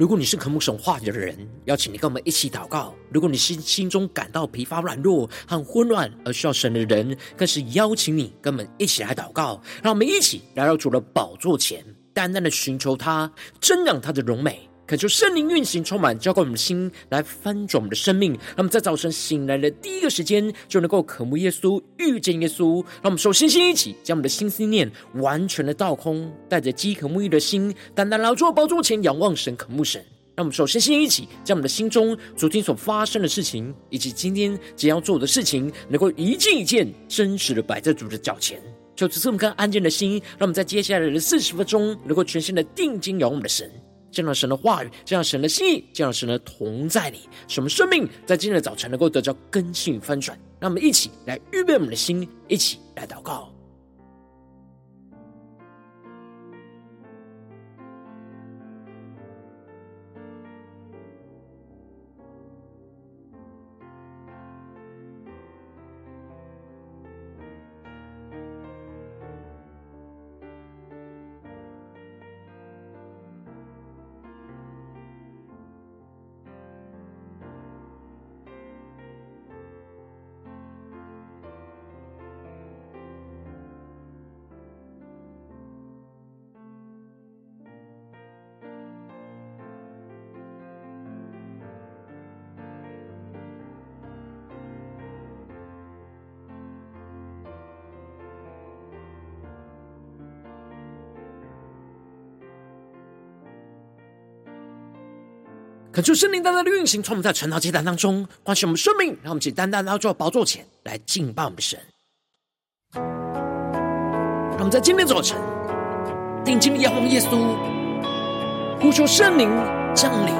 如果你是渴慕神话语的人，邀请你跟我们一起祷告。如果你心中感到疲乏、软弱和混乱而需要神的人，更是邀请你跟我们一起来祷告。让我们一起来到主的宝座前，单单的寻求他，瞻仰他的荣美，恳求圣灵运行充满，浇灌我们的心，来翻转我们的生命。让我们在早晨醒来的第一个时间就能够渴慕耶稣，遇见耶稣。让我们首先一起将我们的心思念完全的倒空，带着饥渴沐浴的心，单单来到宝座前仰望神，渴慕神。让我们首先一起将我们的心中昨天所发生的事情，以及今天即将要做的事情，能够一件一件真实的摆在主的脚前，求主赐我们更安静的心，让我们在接下来的40分钟能够全心的定睛仰望我们的神，见到神的话语，见到神的心意，见到神的同在里，使我们生命在今天的早晨能够得到更新与翻转。让我们一起来预备我们的心，一起来祷告。恳求圣灵单单的运行，从我们在晨祷祭坛当中唤醒我们生命，让我们起单单来到宝座前来敬拜我们的神。让我们在今天早晨定睛仰望耶稣，呼求圣灵降临，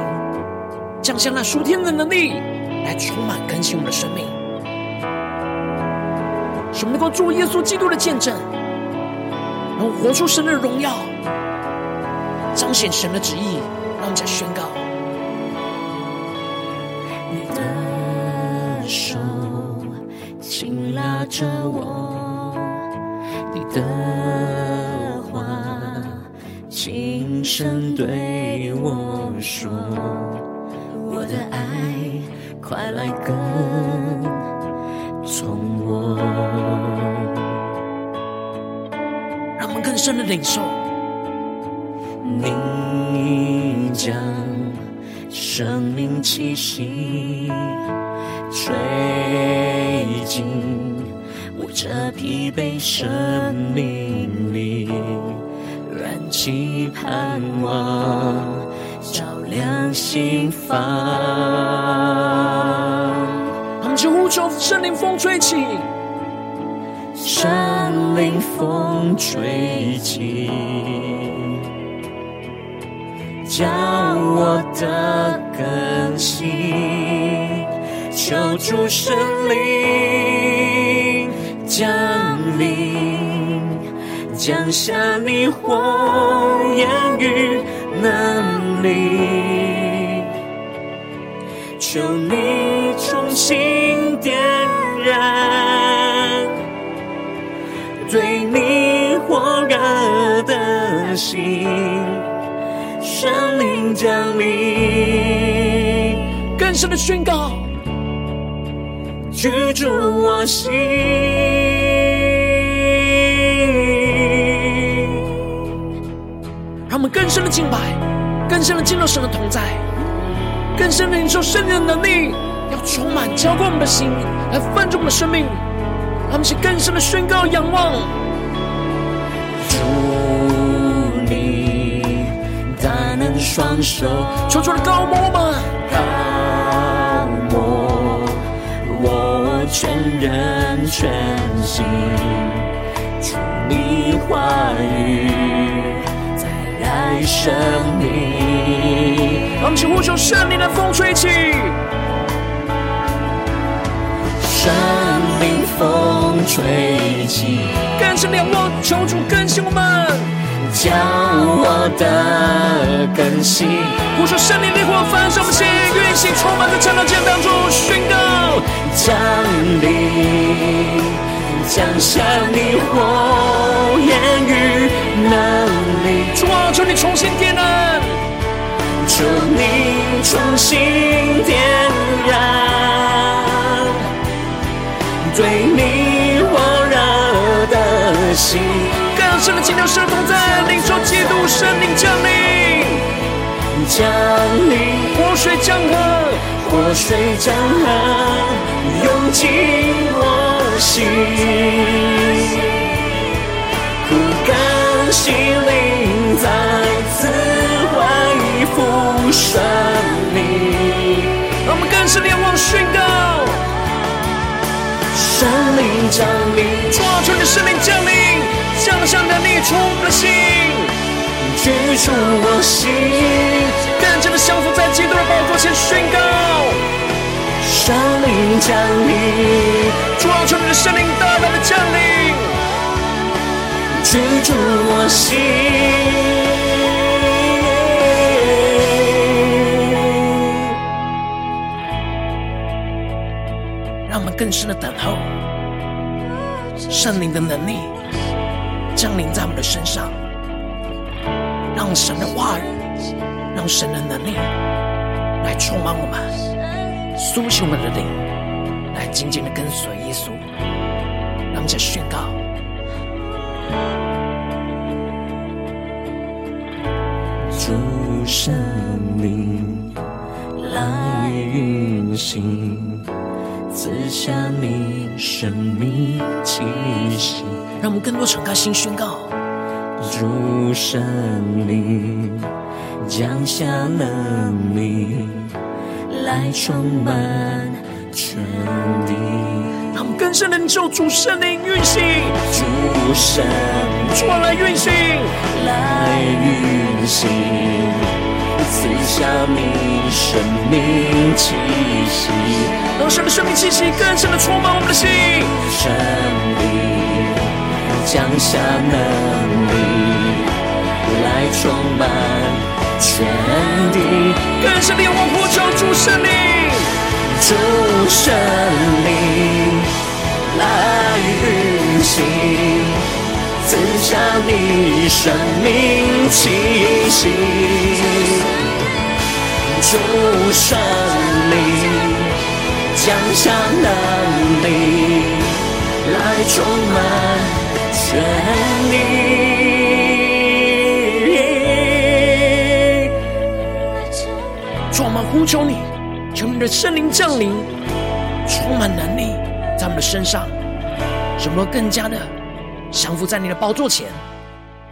降下那属天的能力来充满更新我们的生命，使我们能够做耶稣基督的见证，然后活出神的荣耀，彰显神的旨意。让我们再宣告，手紧拉着我，你的话轻声对我说，我的爱快来跟从我。让我们更深的领受，你将生命气息吹进我这疲惫生命里，燃起盼望，照亮心房。我们就呼求圣灵风吹起，圣灵风吹起，将我的更新。求主圣灵降临，降下你火焰与能力，求你重新点燃对你火热的心，圣灵降临，更深的宣告，居住我心。让我们更深的敬拜，更深的进入神的同在，更深的领受圣灵的能力，要充满浇灌我们的心，来翻转我们的生命。让我们去更深的宣告仰望，主你大能双手，求主的高摩吧，全人全心，祝你话语再来生命。让我们请呼求圣灵的风吹起，圣灵风吹起，更深仰望，求主更新我们，将我的更新。呼求圣灵烈火焚烧我们心，运行充满在晨祷祭坛当中，宣告降临，降下你火焰与能力。主啊，求你重新点燃，求你心点燃对你火热的心。更深的情调声同在，领受基督生命降临，降临活水江河，活水江河涌进我心，苦甘心灵再次恢复生命。我们更是仰望宣告，圣灵降临，主啊，求你圣灵降临，降下能力触我们的心，驱除我心，更加的降服在基督的宝座前宣告，圣灵降临，主啊，求你的圣灵大大的降临，驱逐我心。让我们更深的等候圣灵的能力降临在我们的身上，让神的话语，让神的能力来充满我们，苏醒我们的灵，来紧紧的跟随耶稣。让我们再宣告，主圣灵来运行，赐下你生命气息。让我们更多敞开心宣告，主圣灵降下能力来充满全地。让我们更深的领受主圣灵运行，主圣灵来运行，来运行，赐下你生命气息。让神的生命气息更深的充满我们的心，神灵降下能力来充满全地。更深的仰望呼求主圣灵，主圣灵来运行，赐下你生命气息。主圣灵降下能力来充满全地。主，我们呼求你，求你的圣灵降临，充满能力在我们的身上，使我们更加的降服在你的宝座前，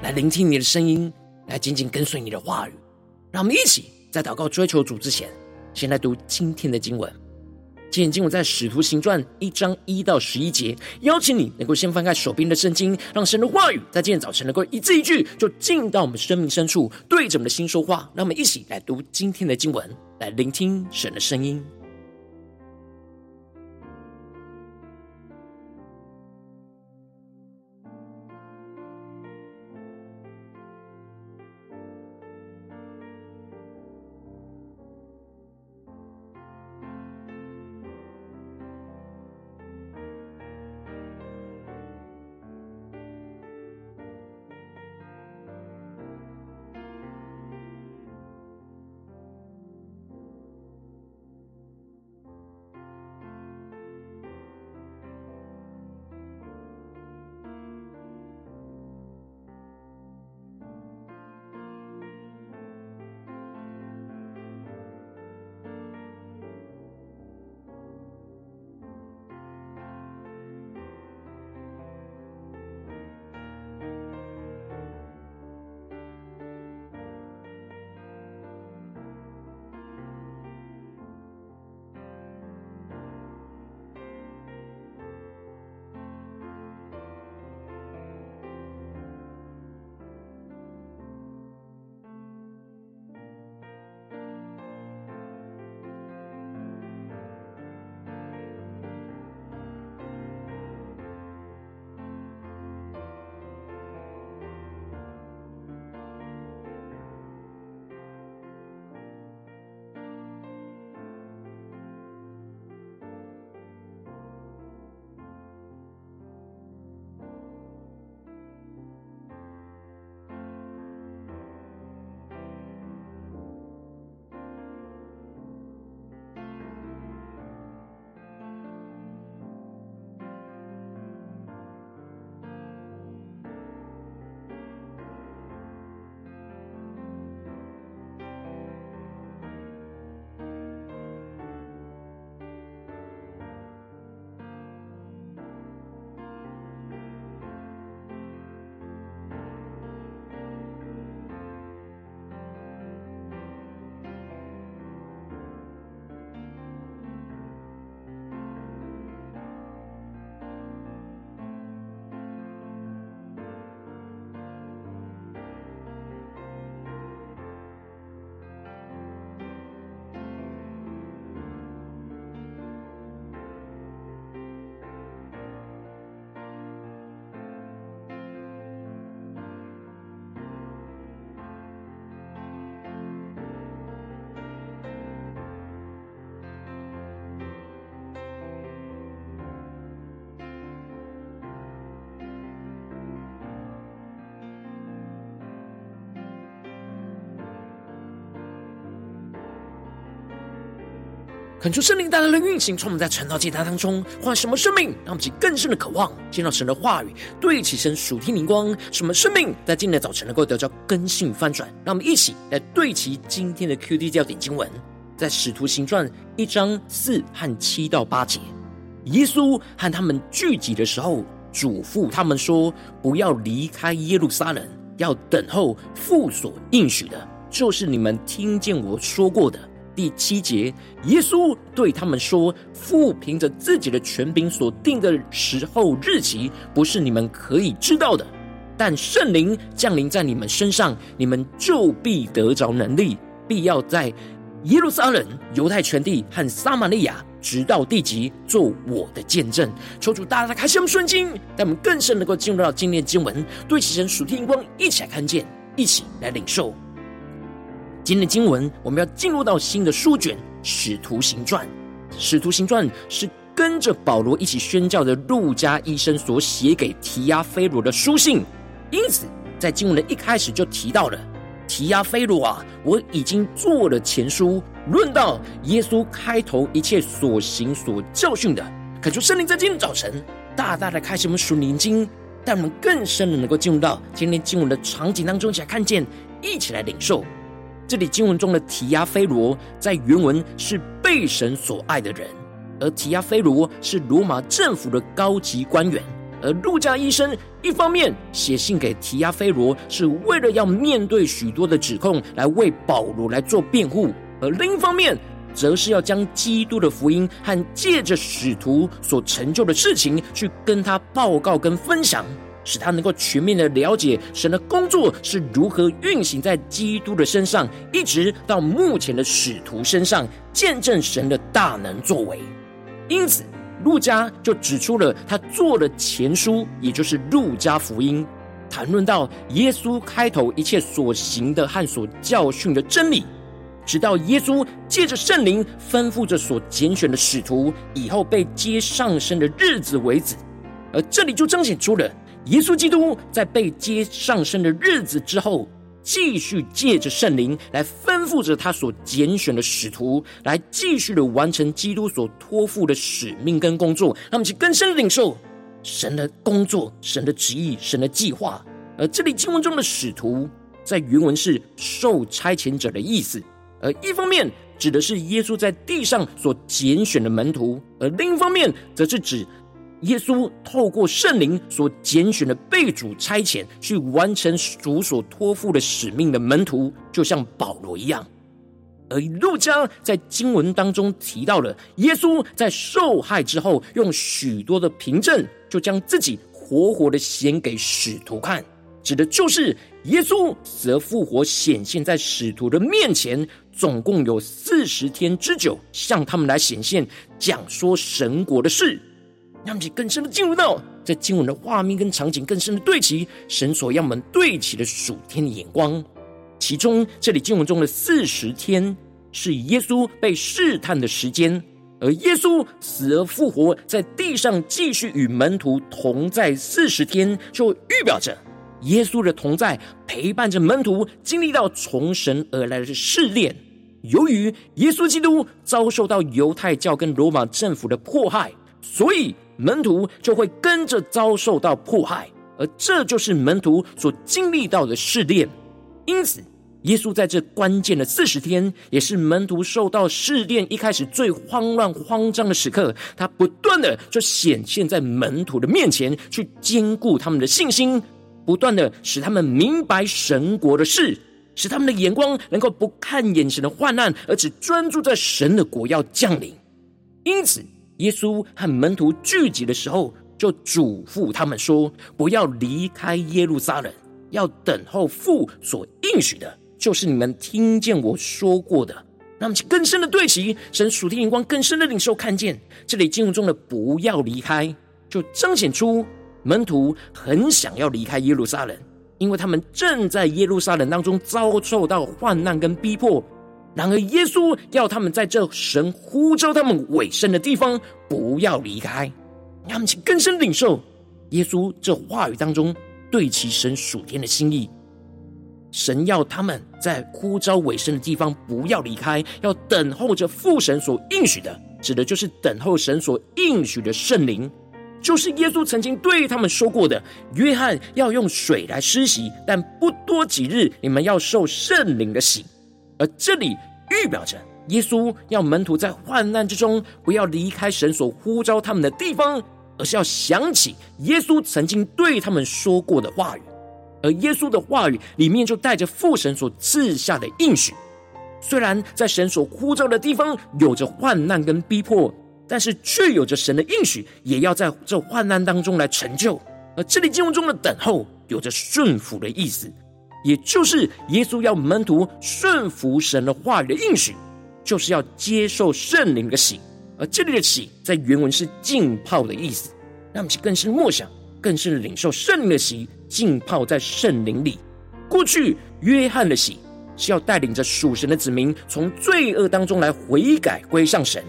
来聆听你的声音，来紧紧跟随你的话语。让我们一起在祷告追求主之前，先来读今天的经文。今天经文在使徒行传1章1到11节，邀请你能够先翻开手边的圣经，让神的话语在今天早晨能够一字一句就进到我们生命深处，对着我们的心说话。让我们一起来读今天的经文，来聆听神的声音。恳求圣灵带来的运行，从我们在晨祷祭坛当中换什么生命，让我们起更深的渴望，见到神的话语，对齐神属天灵光，什么生命在今天的早晨能够得到更新翻转。让我们一起来对齐今天的 QT 焦点经文，在使徒行传1章4和7到8节，耶稣和他们聚集的时候，嘱咐他们说，不要离开耶路撒冷，要等候父所应许的，就是你们听见我说过的。第7节，耶稣对他们说，父凭着自己的权柄所定的时候日期，不是你们可以知道的，但圣灵降临在你们身上，你们就必得着能力，必要在耶路撒冷、犹太全地和撒玛利亚直到地极，做我的见证。求主大家开箱顺经，让我们更深能够进入到今天经文，对齐神属天灵光，一起来看见，一起来领受。今天的经文我们要进入到新的书卷使徒行传，使徒行传是跟着保罗一起宣教的路加医生所写给提阿非罗的书信，因此在经文的一开始就提到了，提阿非罗啊，我已经做了前书，论到耶稣开头一切所行所教训的。恳求圣灵在今天早晨大大的开启我们属灵经，带我们更深的能够进入到今天经文的场景当中，一起来看见，一起来领受。这里经文中的提阿非罗在原文是被神所爱的人，而提阿非罗是罗马政府的高级官员，而路加医生一方面写信给提阿非罗，是为了要面对许多的指控来为保罗来做辩护，而另一方面则是要将基督的福音和借着使徒所成就的事情去跟他报告跟分享，使他能够全面的了解神的工作是如何运行在基督的身上，一直到目前的使徒身上，见证神的大能作为。因此路加就指出了他做了前书，也就是路加福音，谈论到耶稣开头一切所行的和所教训的真理，直到耶稣借着圣灵吩咐着所拣选的使徒以后被接上升的日子为止。而这里就彰显出了耶稣基督在被接上升的日子之后，继续借着圣灵来吩咐着他所拣选的使徒，来继续的完成基督所托付的使命跟工作，让我们去更深的领受神的工作、神的旨意、神的计划。而这里经文中的使徒在原文是受差遣者的意思，而一方面指的是耶稣在地上所拣选的门徒，而另一方面则是指耶稣透过圣灵所拣选的被主差遣去完成主所托付的使命的门徒，就像保罗一样。而路加在经文当中提到了耶稣在受害之后，用许多的凭证就将自己活活的显给使徒看，指的就是耶稣死而复活显现在使徒的面前，总共有40天之久，向他们来显现，讲说神国的事。让我们更深的进入到在经文的画面跟场景，更深的对齐神所要我们对齐的属天的眼光。其中这里经文中的40天是耶稣被试探的时间，而耶稣死而复活在地上继续与门徒同在40天，就预表着耶稣的同在陪伴着门徒经历到从神而来的试炼。由于耶稣基督遭受到犹太教跟罗马政府的迫害，所以门徒就会跟着遭受到迫害，而这就是门徒所经历到的试炼。因此耶稣在这关键的40天，也是门徒受到试炼一开始最慌乱慌张的时刻，他不断的就显现在门徒的面前，去坚固他们的信心，不断的使他们明白神国的事，使他们的眼光能够不看眼前的患难，而只专注在神的国要降临。因此耶稣和门徒聚集的时候，就嘱咐他们说，不要离开耶路撒冷，要等候父所应许的，就是你们听见我说过的。那么更深的对齐神属天眼光，更深的领受看见，这里经文中的不要离开，就彰显出门徒很想要离开耶路撒冷，因为他们正在耶路撒冷当中遭受到患难跟逼迫，然而耶稣要他们在这神呼召他们委身的地方不要离开。让他们请更深领受耶稣这话语当中对其神属天的心意。神要他们在呼召尾声的地方不要离开，要等候着父神所应许的，指的就是等候神所应许的圣灵，就是耶稣曾经对他们说过的，约翰要用水来施洗，但不多几日你们要受圣灵的洗。而这里预表着耶稣要门徒在患难之中不要离开神所呼召他们的地方，而是要想起耶稣曾经对他们说过的话语，而耶稣的话语里面就带着父神所赐下的应许。虽然在神所呼召的地方有着患难跟逼迫，但是却有着神的应许也要在这患难当中来成就。而这里经文中的等候有着顺服的意思，也就是耶稣要门徒顺服神的话语的应许，就是要接受圣灵的洗。而这里的洗在原文是浸泡的意思，那么更是默想，更是领受圣灵的洗，浸泡在圣灵里。过去约翰的洗是要带领着属神的子民从罪恶当中来悔改归向神，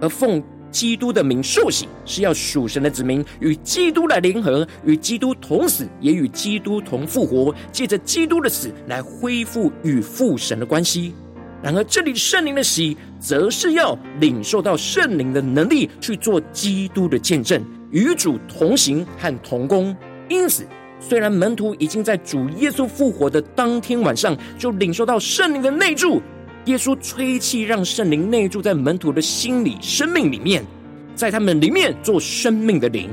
而奉基督的名受洗是要属神的子民与基督来联合，与基督同死，也与基督同复活，借着基督的死来恢复与父神的关系。然而这里圣灵的洗则是要领受到圣灵的能力，去做基督的见证，与主同行和同工。因此虽然门徒已经在主耶稣复活的当天晚上就领受到圣灵的内住，耶稣吹气让圣灵内住在门徒的心里生命里面，在他们里面做生命的灵，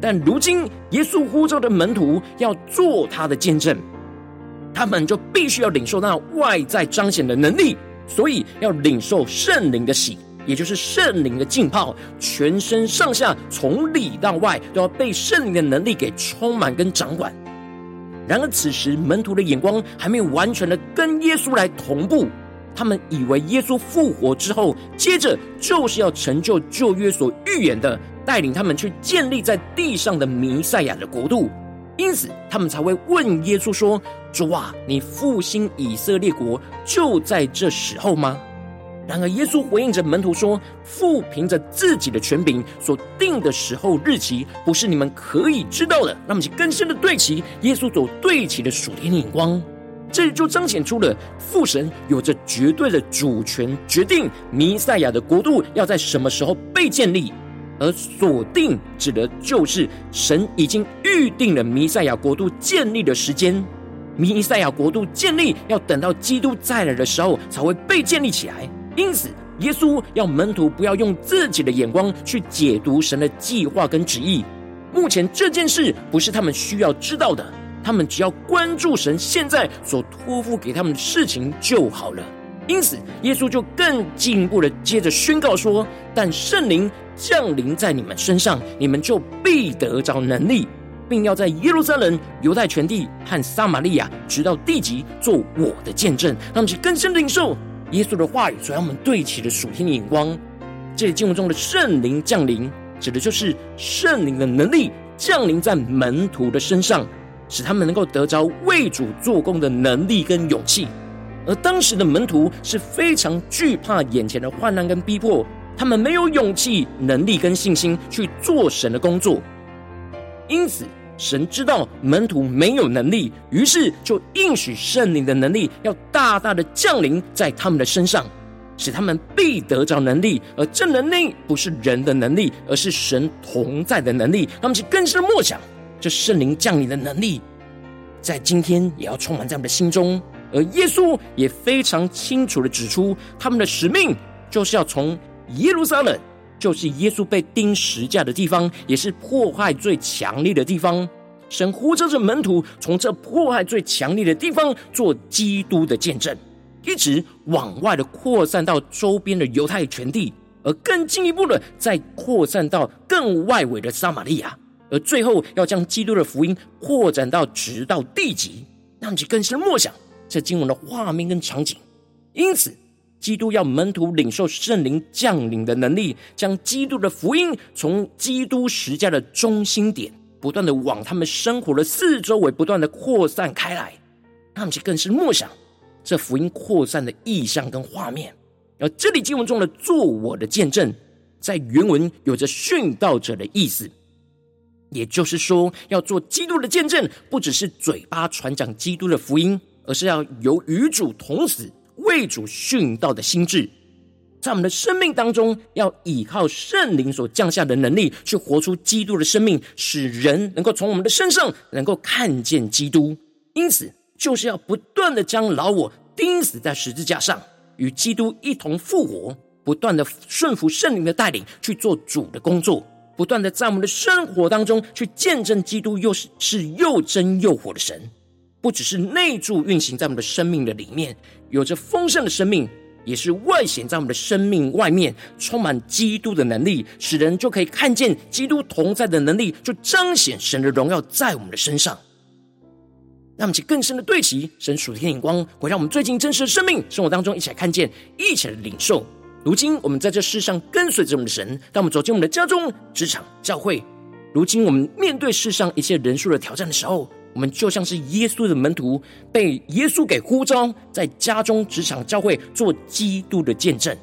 但如今耶稣呼召的门徒要做他的见证，他们就必须要领受那外在彰显的能力，所以要领受圣灵的洗，也就是圣灵的浸泡，全身上下从里到外都要被圣灵的能力给充满跟掌管。然而此时门徒的眼光还没有完全的跟耶稣来同步，他们以为耶稣复活之后接着就是要成就旧约所预言的，带领他们去建立在地上的弥赛亚的国度，因此他们才会问耶稣说，主啊，你复兴以色列国就在这时候吗？然而耶稣回应着门徒说，父凭着自己的权柄所定的时候日期，不是你们可以知道的。那么更深的对齐耶稣所对齐的属天眼光，这就彰显出了父神有着绝对的主权，决定弥赛亚的国度要在什么时候被建立。而所定指的就是神已经预定了弥赛亚国度建立的时间，弥赛亚国度建立要等到基督再来的时候才会被建立起来。因此耶稣要门徒不要用自己的眼光去解读神的计划跟旨意，目前这件事不是他们需要知道的，他们只要关注神现在所托付给他们的事情就好了。因此耶稣就更进一步的接着宣告说，但圣灵降临在你们身上，你们就必得着能力，并要在耶路撒冷、犹太全地和撒玛利亚直到地极做我的见证。让我们去更深领受耶稣的话语所让我们对齐的属天的眼光。这里经文中的圣灵降临指的就是圣灵的能力降临在门徒的身上，使他们能够得着为主做工的能力跟勇气。而当时的门徒是非常惧怕眼前的患难跟逼迫，他们没有勇气、能力跟信心去做神的工作，因此神知道门徒没有能力，于是就应许圣灵的能力要大大的降临在他们的身上，使他们必得着能力。而这能力不是人的能力，而是神同在的能力。他们是更深的默想这圣灵降临的能力，在今天也要充满在我们的心中。而耶稣也非常清楚地指出，他们的使命就是要从耶路撒冷，就是耶稣被钉十架的地方，也是迫害最强烈的地方，神呼召着门徒从这迫害最强烈的地方做基督的见证，一直往外的扩散到周边的犹太全地，而更进一步的再扩散到更外围的撒玛利亚，而最后要将基督的福音扩展到直到地极。让我们更深默想这经文的画面跟场景。因此基督要门徒领受圣灵降临的能力，将基督的福音从基督十架的中心点不断的往他们生活的四周围不断的扩散开来。让我们更是默想这福音扩散的意象跟画面。而这里经文中的做我的见证在原文有着殉道者的意思，也就是说要做基督的见证，不只是嘴巴传讲基督的福音，而是要由与主同死、为主殉道的心志，在我们的生命当中要依靠圣灵所降下的能力去活出基督的生命，使人能够从我们的身上能够看见基督。因此就是要不断的将老我钉死在十字架上，与基督一同复活，不断的顺服圣灵的带领去做主的工作，不断的在我们的生活当中去见证基督是又真又活的神，不只是内住运行在我们的生命的里面，有着丰盛的生命，也是外显在我们的生命外面，充满基督的能力，使人就可以看见基督同在的能力，就彰显神的荣耀在我们的身上。让我们去更深的对齐神属天眼光，回到我们最近真实的生命生活当中，一起来看见，一起来领受。如今我们在这世上跟随着我们的神，当我们走进我们的家中、职场、教会，如今我们面对世上一切人数的挑战的时候，我们就像是耶稣的门徒，被耶稣给呼召，在家中、职场、教会做基督的见证。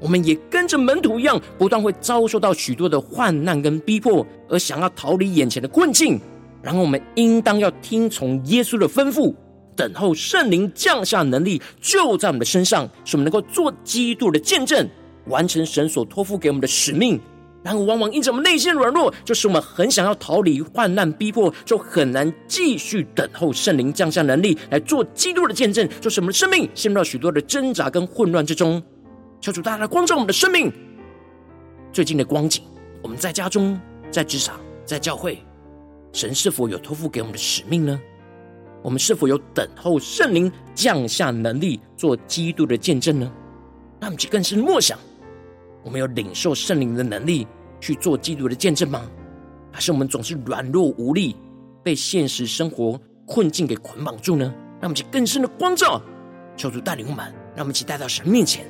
我们也跟着门徒一样，不断会遭受到许多的患难跟逼迫，而想要逃离眼前的困境。然后我们应当要听从耶稣的吩咐，等候圣灵降下能力就在我们的身上，使我们能够做基督的见证，完成神所托付给我们的使命。然后往往因着我们内心软弱，就是我们很想要逃离患难逼迫，就很难继续等候圣灵降下能力来做基督的见证，就是我们的生命陷入到许多的挣扎跟混乱之中。求主大大的光照我们的生命最近的光景，我们在家中、在职场、在教会，神是否有托付给我们的使命呢？我们是否有等候圣灵降下能力做基督的见证呢？那我们就更深默想，我们有领受圣灵的能力去做基督的见证吗？还是我们总是软弱无力，被现实生活困境给捆绑住呢？让我们去更深的光照，求主带领我们，让我们一起带到神面前。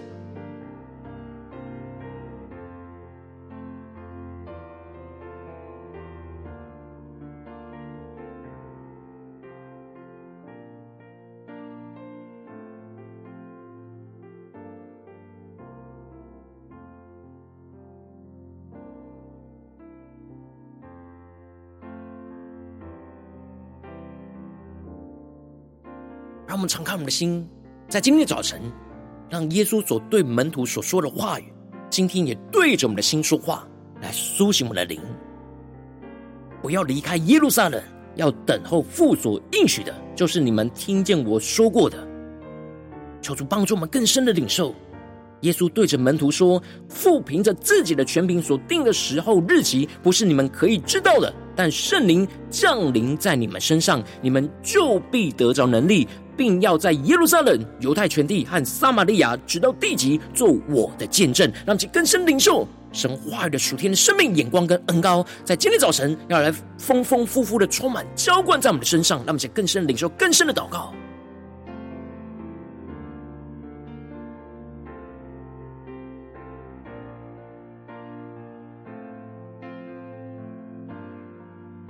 让我们敞开我们的心，在今天的早晨，让耶稣所对门徒所说的话语，今天也对着我们的心说话，来苏醒我们的灵。不要离开耶路撒冷，要等候父所应许的，就是你们听见我说过的。求主帮助我们更深的领受，耶稣对着门徒说，父凭着自己的权柄所定的时候日期，不是你们可以知道的，但圣灵降临在你们身上，你们就必得着能力，并要在耶路撒冷、犹太全地和撒玛利亚直到地极做我的见证。让其更深领受神话语的属天的生命眼光跟恩膏，在今天早晨要来丰丰富富的充满浇灌在我们的身上。让我们更深领受更深的祷告。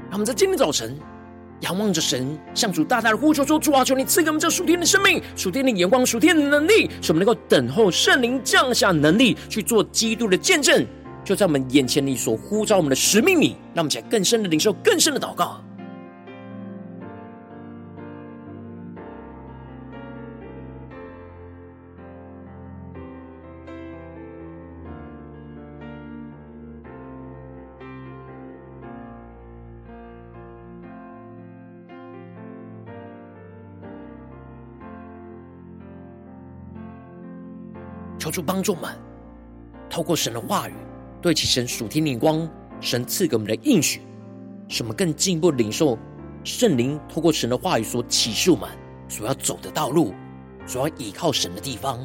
让我们在今天早晨仰望着神，向主大大的呼求说，主啊，求你赐给我们这属天的生命、属天的眼光、属天的能力，使我们能够等候圣灵降下能力去做基督的见证，就在我们眼前你所呼召我们的使命里。让我们起来更深的领受更深的祷告。求主帮助我们透过神的话语，对其神属天灵光，神赐给我们的应许，使我们更进一步领受圣灵透过神的话语所启示我们所要走的道路，所要倚靠神的地方。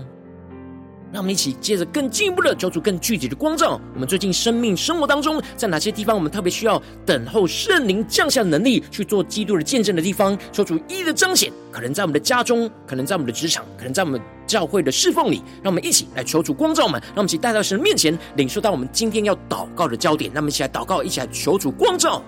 让我们一起接着更进一步的求主更具体的光照我们最近生命生活当中，在哪些地方我们特别需要等候圣灵降下能力去做基督的见证的地方，求主一一的彰显，可能在我们的家中，可能在我们的职场，可能在我们教会的侍奉里。让我们一起来求主光照我们，让我们一起带到神面前，领受到我们今天要祷告的焦点。让我们一起来祷告，一起来求主光照。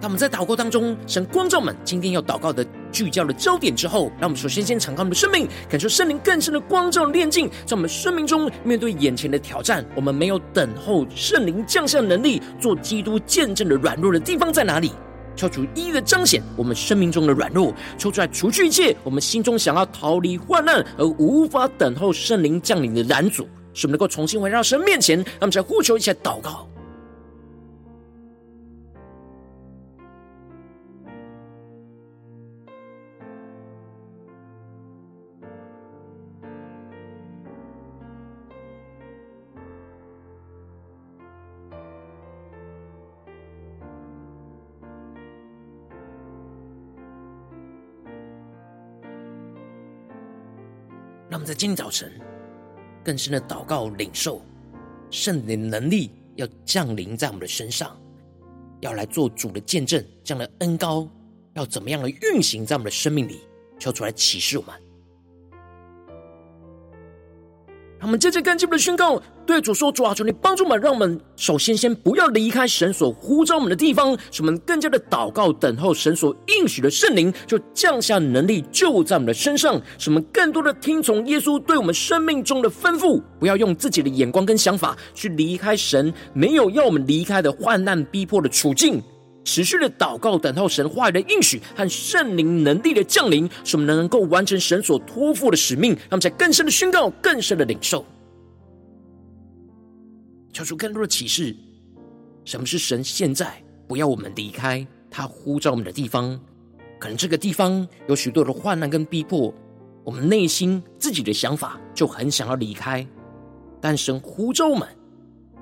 当我们在祷告当中，神光照们今天要祷告的聚焦的焦点之后，让我们首先敞开我们的生命，感受圣灵更深的光照炼净，在我们生命中面对眼前的挑战，我们没有等候圣灵降下能力做基督见证的软弱的地方在哪里？求主一一的彰显我们生命中的软弱，抽出来除去一切我们心中想要逃离患难而无法等候圣灵降临的拦阻，使我们能够重新回到神面前。让我们再呼求一下祷告。让我们在今天早晨更深的祷告领受圣灵的能力要降临在我们的身上，要来做主的见证，这样的恩膏要怎么样的运行在我们的生命里，求主来启示我们。我们接着跟进我们的宣告，对主说，主啊，求你帮助我们，让我们首先先不要离开神所呼召我们的地方，使我们更加的祷告等候神所应许的圣灵就降下能力就在我们的身上，使我们更多的听从耶稣对我们生命中的吩咐，不要用自己的眼光跟想法去离开神没有要我们离开的患难逼迫的处境，持续的祷告等候神话语的应许和圣灵能力的降临，使我们能够完成神所托付的使命。让我们在更深的宣告，更深的领受，求出更多的启示，什么是神现在不要我们离开他呼召我们的地方。可能这个地方有许多的患难跟逼迫，我们内心自己的想法就很想要离开，但神呼召我们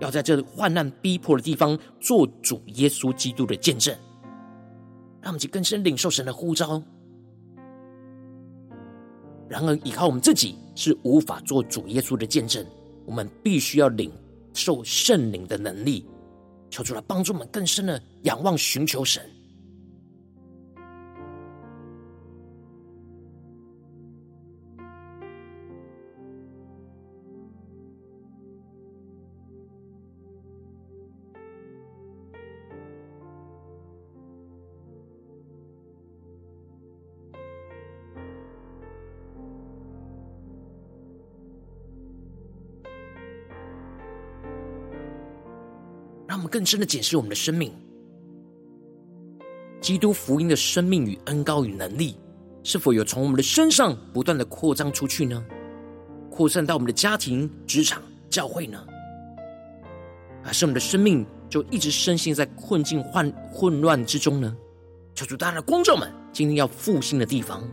要在这患难逼迫的地方做主耶稣基督的见证。让我们去更深领受神的呼召。然而依靠我们自己是无法做主耶稣的见证，我们必须要领受圣灵的能力，求主来帮助我们更深的仰望寻求神。让我们更深的检视我们的生命，基督福音的生命与恩膏与能力是否有从我们的身上不断的扩张出去呢？扩散到我们的家庭、职场、教会呢？还是我们的生命就一直深陷在困境混乱之中呢？求主大家的光照们今天要复兴的地方。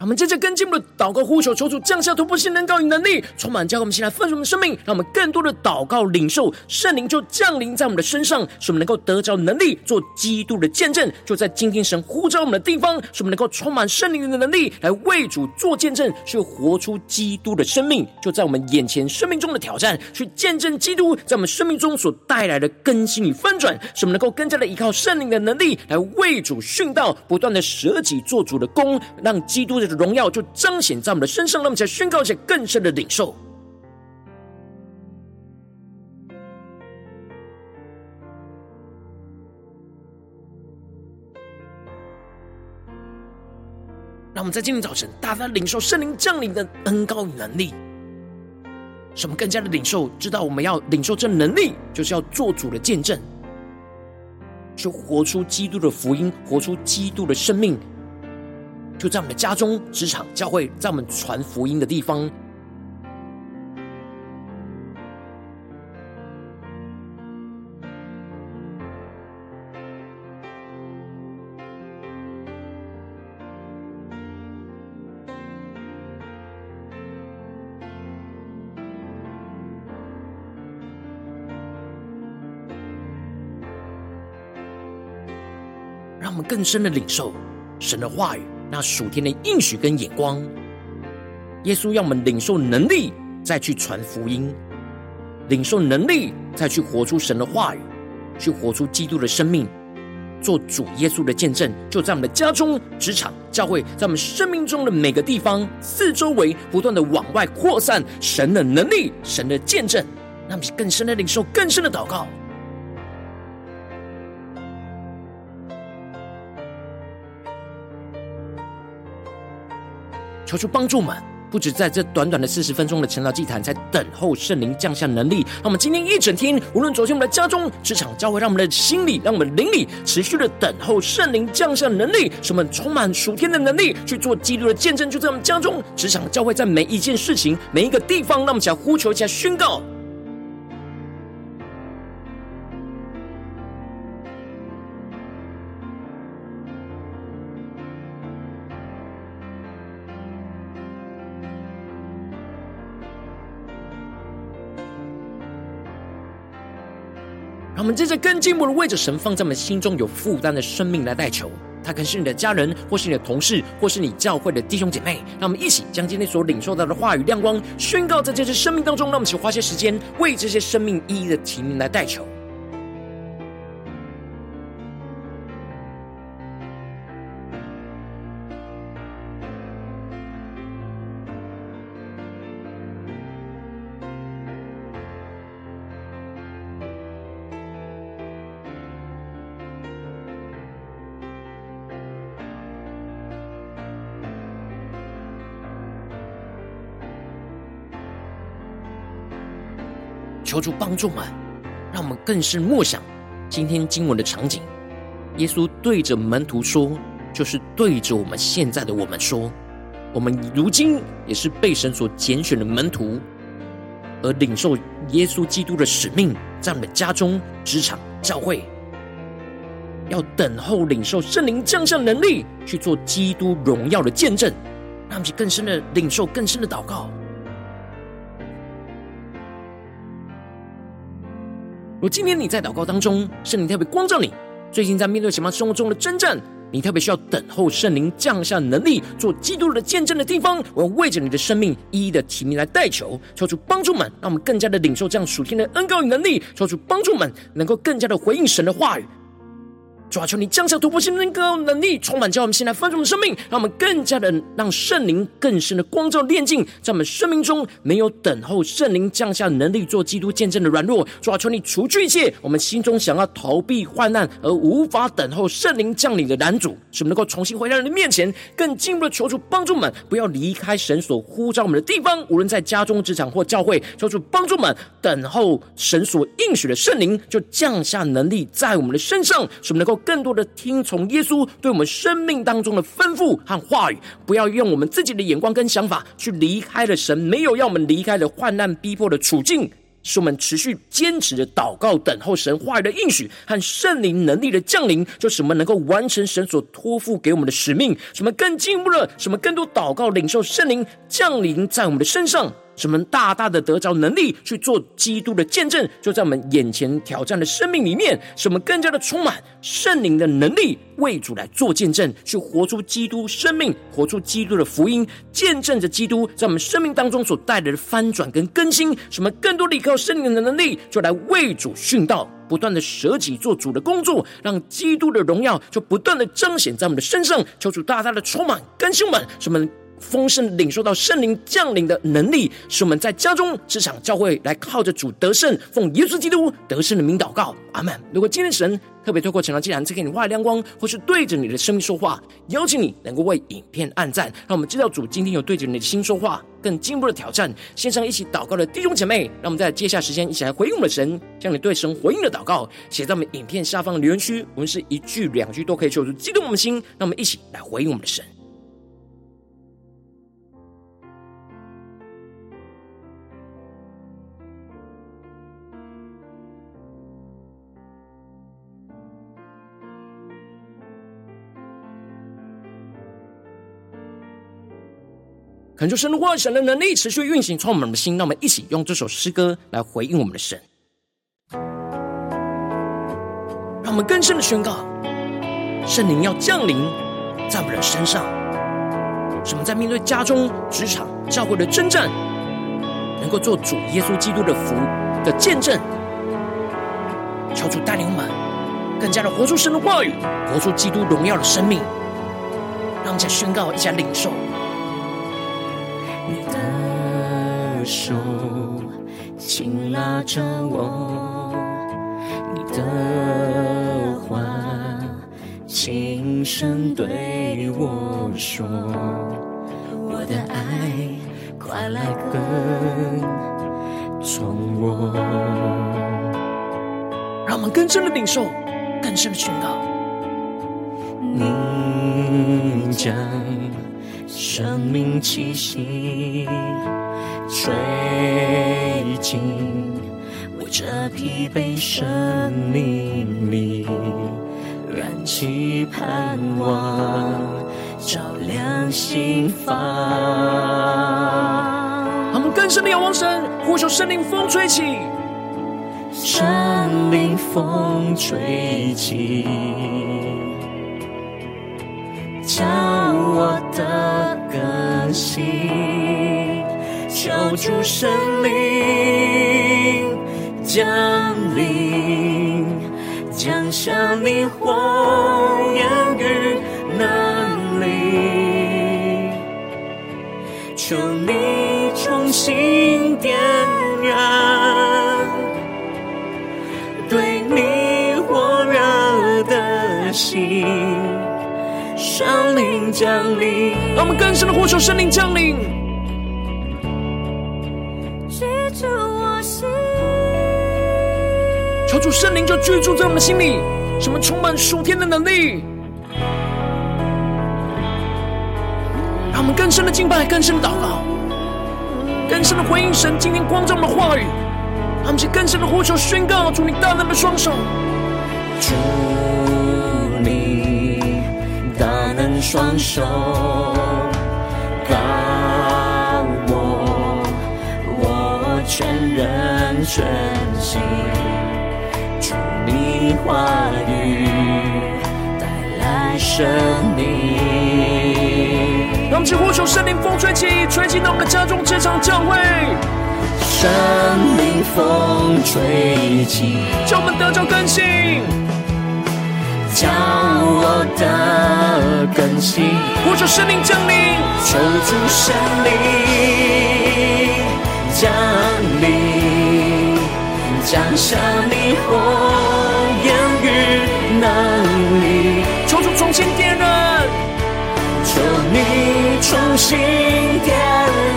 我们接着跟进我们的祷告呼求，求主降下突破性能高与能力，充满教给我们现在丰盛我们生命，让我们更多的祷告领受圣灵就降临在我们的身上，使我们能够得着能力做基督的见证，就在今天神呼召我们的地方，使我们能够充满圣灵的能力来为主做见证，去活出基督的生命，就在我们眼前生命中的挑战，去见证基督在我们生命中所带来的更新与翻转，使我们能够更加的依靠圣灵的能力来为主殉道，不断的舍己做主的工，让基督的荣耀就彰显在我们的身上。让我们再宣告一下更深的领受。让我们在今天早晨大大领受圣灵降临的恩膏与能力，使我们更加的领受，知道我们要领受这能力就是要做主的见证，就活出基督的福音，活出基督的生命，就在我们的家中、职场、教会，在我们传福音的地方。让我们更深的领受神的话语，那属天的应许跟眼光，耶稣要我们领受能力再去传福音，领受能力再去活出神的话语，去活出基督的生命，做主耶稣的见证，就在我们的家中、职场、教会，在我们生命中的每个地方，四周围不断的往外扩散神的能力、神的见证，让我们更深的领受、更深的祷告。求主帮助们，不只在这短短的40分钟的晨祷祭坛，在等候圣灵降下能力，让我们今天一整天，无论走进我们的家中、职场、教会，让我们的心里、让我们灵里持续的等候圣灵降下能力，使我们充满属天的能力去做基督的见证，就在我们家中、职场、教会，在每一件事情、每一个地方，让我们起来呼求，起来宣告。让我们接着更进一步的为着神放在我们心中有负担的生命来代求，他可能是你的家人，或是你的同事，或是你教会的弟兄姐妹。让我们一起将今天所领受到的话语亮光宣告在这些生命当中，让我们一起花些时间为这些生命一一的提名来代求。求主帮助们，让我们更是默想今天经文的场景。耶稣对着门徒说，就是对着我们现在的我们说，我们如今也是被神所拣选的门徒，而领受耶稣基督的使命，在我们的家中、职场、教会，要等候领受圣灵降下能力，去做基督荣耀的见证。让我们更深的领受，更深的祷告。如今天你在祷告当中，圣灵特别光照你，最近在面对什么生活中的征战，你特别需要等候圣灵降下能力做基督的见证的地方，我要为着你的生命一一的提名来代求。求主帮助们，让我们更加的领受这样属天的恩膏与能力。求主帮助们能够更加的回应神的话语。主啊，求你降下突破性的恩膏能力，充满叫我们先来翻转我们生命，让我们更加的让圣灵更深的光照炼净，在我们生命中没有等候圣灵降下能力做基督见证的软弱。主啊，求你除去一切我们心中想要逃避患难而无法等候圣灵降临的拦阻，使我们能够重新回到你的面前，更进一步的求主帮助我们，不要离开神所呼召我们的地方，无论在家中、职场或教会。求主帮助我们等候神所应许的圣灵就降下能力在我们的身上，使我们能够更多的听从耶稣对我们生命当中的吩咐和话语，不要用我们自己的眼光跟想法去离开了神没有要我们离开的患难逼迫的处境，使我们持续坚持的祷告，等候神话语的应许和圣灵能力的降临，就使我们能够完成神所托付给我们的使命。使我们更进步了，使我们更多祷告领受圣灵降临在我们的身上，使我们大大的得着能力去做基督的见证，就在我们眼前挑战的生命里面，使我们更加的充满圣灵的能力，为主来做见证，去活出基督生命，活出基督的福音，见证着基督在我们生命当中所带来的翻转跟更新。使我们更多的依靠圣灵的能力，就来为主殉道，不断的舍己做主的工作，让基督的荣耀就不断的彰显在我们的身上。求主大大的充满更新我们，使我们丰盛领受到圣灵降临的能力，使我们在家中、职场、教会来靠着主得胜，奉耶稣基督得胜的名祷告，阿们。如果今天神特别透过晨祷祭坛赐给你话语亮光，或是对着你的生命说话，邀请你能够为影片按赞，让我们知道主今天有对着你的心说话。更进一步的挑战线上一起祷告的弟兄姐妹，让我们在接下来时间一起来回应我们的神，将你对神回应的祷告写在我们影片下方的留言区，我们是一句两句都可以求助激动我们的心，让我们一起来回应我们的神。可能就神的话语、神的能力持续运行充满我们的心，让我们一起用这首诗歌来回应我们的神，让我们更深的宣告圣灵要降临在我们的身上，使我们在面对家中、职场、教会的征战，能够做主耶稣基督的福的见证。求主带领我们更加的活出神的话语，活出基督荣耀的生命。让我们再宣告一下领受，你的手紧拉着我，你的话轻声对我说，我的爱快来跟从我。让我们更深的领受，更深的宣告，你将生命气息吹进我这疲惫生命里，燃起盼望，照亮心房。我们更深的仰望神，呼求圣灵风吹起，圣灵风吹起，将我的更新，求主圣灵降临，降下你火焰与能力，求你重新点燃对你火热的心，圣灵降临。让我们更深的呼求圣灵降临，居住我心，求主圣灵就居住在我们的心里，使我们充满属天的能力。让我们更深的敬拜，更深的祷告，更深的回应神今天光照我们的话语。让我们去更深的呼求宣告，主你大能的双手，主你大能双手高我，我全人全心，祝你话语带来生命。让我们去呼求圣灵风吹起，吹起到我们的家中、职场、教会。圣灵风吹起，叫我们得着更新，将我的更新，呼求圣灵降临，求主圣灵降临，降下你火焰与能力，求主重新点燃，求你重新点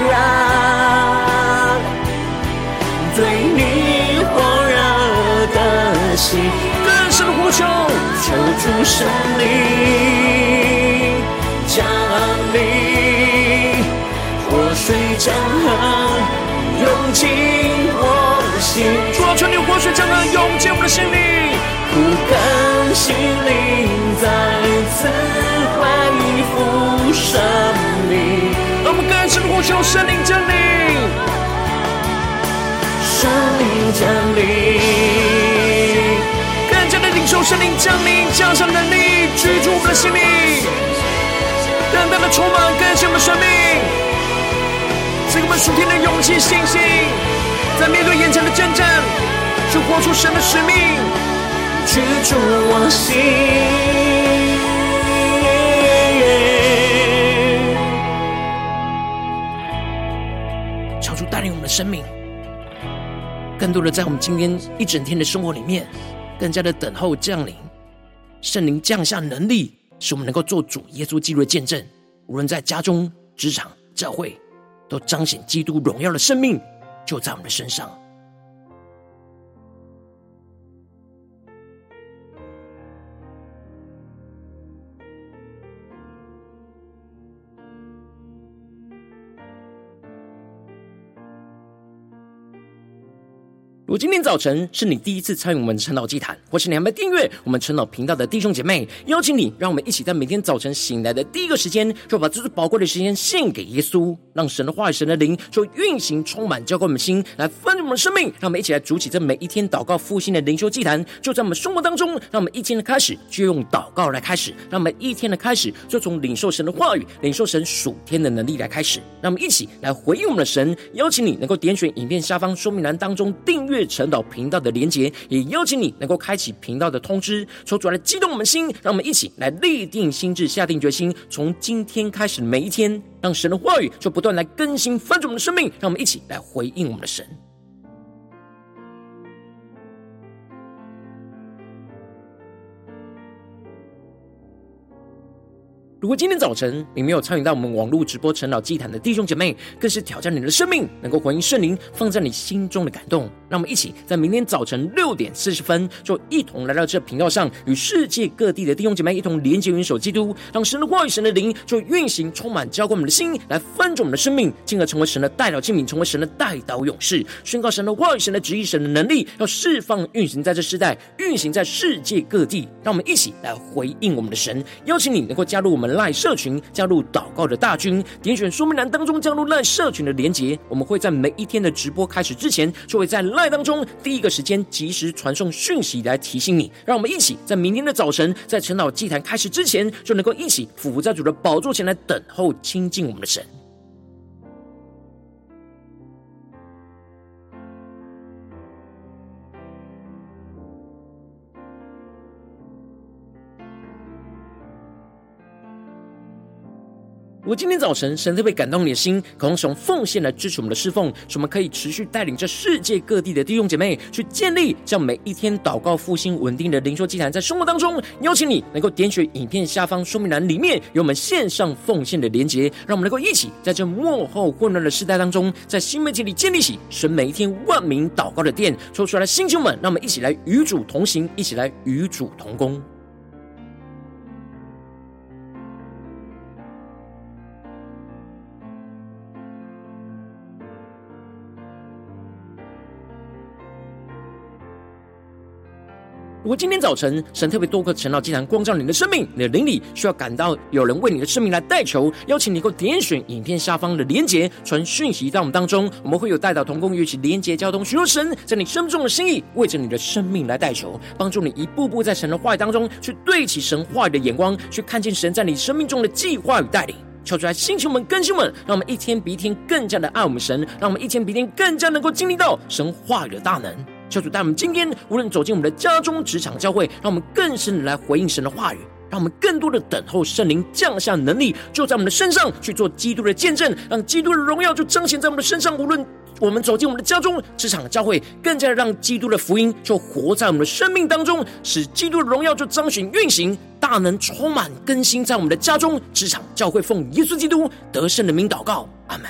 燃对你火热的心，求主圣灵降临，活水江河涌进我心，主啊，求你活水江河涌进我们的心里，苦甘心灵再次恢复生命。让我们更深呼求圣灵降临，圣灵降临，求圣灵降临，加上能力居住我们的心里，让他们充满更新我们的生命，赐给我们属天的勇气、信心，在面对眼前的征战，去活出神的使命，居住我心。求主带领我们的生命，更多的在我们今天一整天的生活里面，更加的等候降临，圣灵降下能力，使我们能够做主耶稣基督的见证，无论在家中、职场、教会，都彰显基督荣耀的生命就在我们的身上。如果今天早晨是你第一次参与我们晨祷祭坛，或是你还没订阅我们晨祷频道的弟兄姐妹，邀请你，让我们一起在每天早晨醒来的第一个时间，就把这最宝贵的时间献给耶稣，让神的话语、神的灵就运行充满，浇灌我们心，来分我们的生命。让我们一起来筑起这每一天祷告复兴的灵修祭坛，就在我们生活当中。让我们一天的开始就用祷告来开始，让我们一天的开始就从领受神的话语、领受神属天的能力来开始。让我们一起来回应我们的神，邀请你能够点选影片下方说明栏当中订阅月晨祷频道的连结，也邀请你能够开启频道的通知，说出来激动我们心，让我们一起来立定心志，下定决心，从今天开始每一天，让神的话语就不断来更新翻转我们的生命，让我们一起来回应我们的神。如果今天早晨你没有参与到我们网络直播晨祷祭坛的弟兄姐妹，更是挑战你的生命能够回应圣灵放在你心中的感动。让我们一起在明天早晨6点40分就一同来到这频道上，与世界各地的弟兄姐妹一同连结元首基督，让神的话语神的灵就运行充满浇灌我们的心，来翻转我们的生命，进而成为神的代祷器皿，成为神的代祷勇士，宣告神的话语神的旨意神的能力要释放运行在这世代，运行在世界各地。让我们一起来回应我们的神，邀请你能够加入我们LINE 社群，加入祷告的大军，点选说明栏当中加入 LINE 社群的连结，我们会在每一天的直播开始之前，就会在 LINE 当中第一个时间及时传送讯息来提醒你。让我们一起在明天的早晨，在晨祷祭坛开始之前，就能够一起俯伏在主的宝座前来等候亲近我们的神。如果今天早晨神特别感动你的心，渴望使用奉献来支持我们的侍奉，使我们可以持续带领着世界各地的弟兄姐妹去建立这样每一天祷告复兴稳定的灵修祭坛，在生活当中邀请你能够点选影片下方说明栏，里面有我们线上奉献的连结，让我们能够一起在这末后混乱的时代当中，在新媒体里建立起神每一天万名祷告的殿。抽出来的星球们，让我们一起来与主同行，一起来与主同工。如果今天早晨神特别多个晨祷祭坛光照你的生命，你的灵里需要感到有人为你的生命来代求，邀请你能够点选影片下方的连结，传讯息到我们当中，我们会有代祷同工与其连结交通，寻求神在你生命中的心意，为着你的生命来代求，帮助你一步步在神的话语当中去对齐神话语的眼光，去看见神在你生命中的计划与带领。求主来兴起我们更新我们，让我们一天比一天更加的爱我们神，让我们一天比一天更加能够经历到神话语的大能。求主带我们今天无论走进我们的家中职场教会，让我们更深的来回应神的话语，让我们更多的等候圣灵降下能力，就在我们的身上去做基督的见证，让基督的荣耀就彰显在我们的身上。无论我们走进我们的家中职场教会，更加让基督的福音就活在我们的生命当中，使基督的荣耀就彰显运行大能，充满更新在我们的家中职场教会。奉耶稣基督得胜的名祷告，阿们。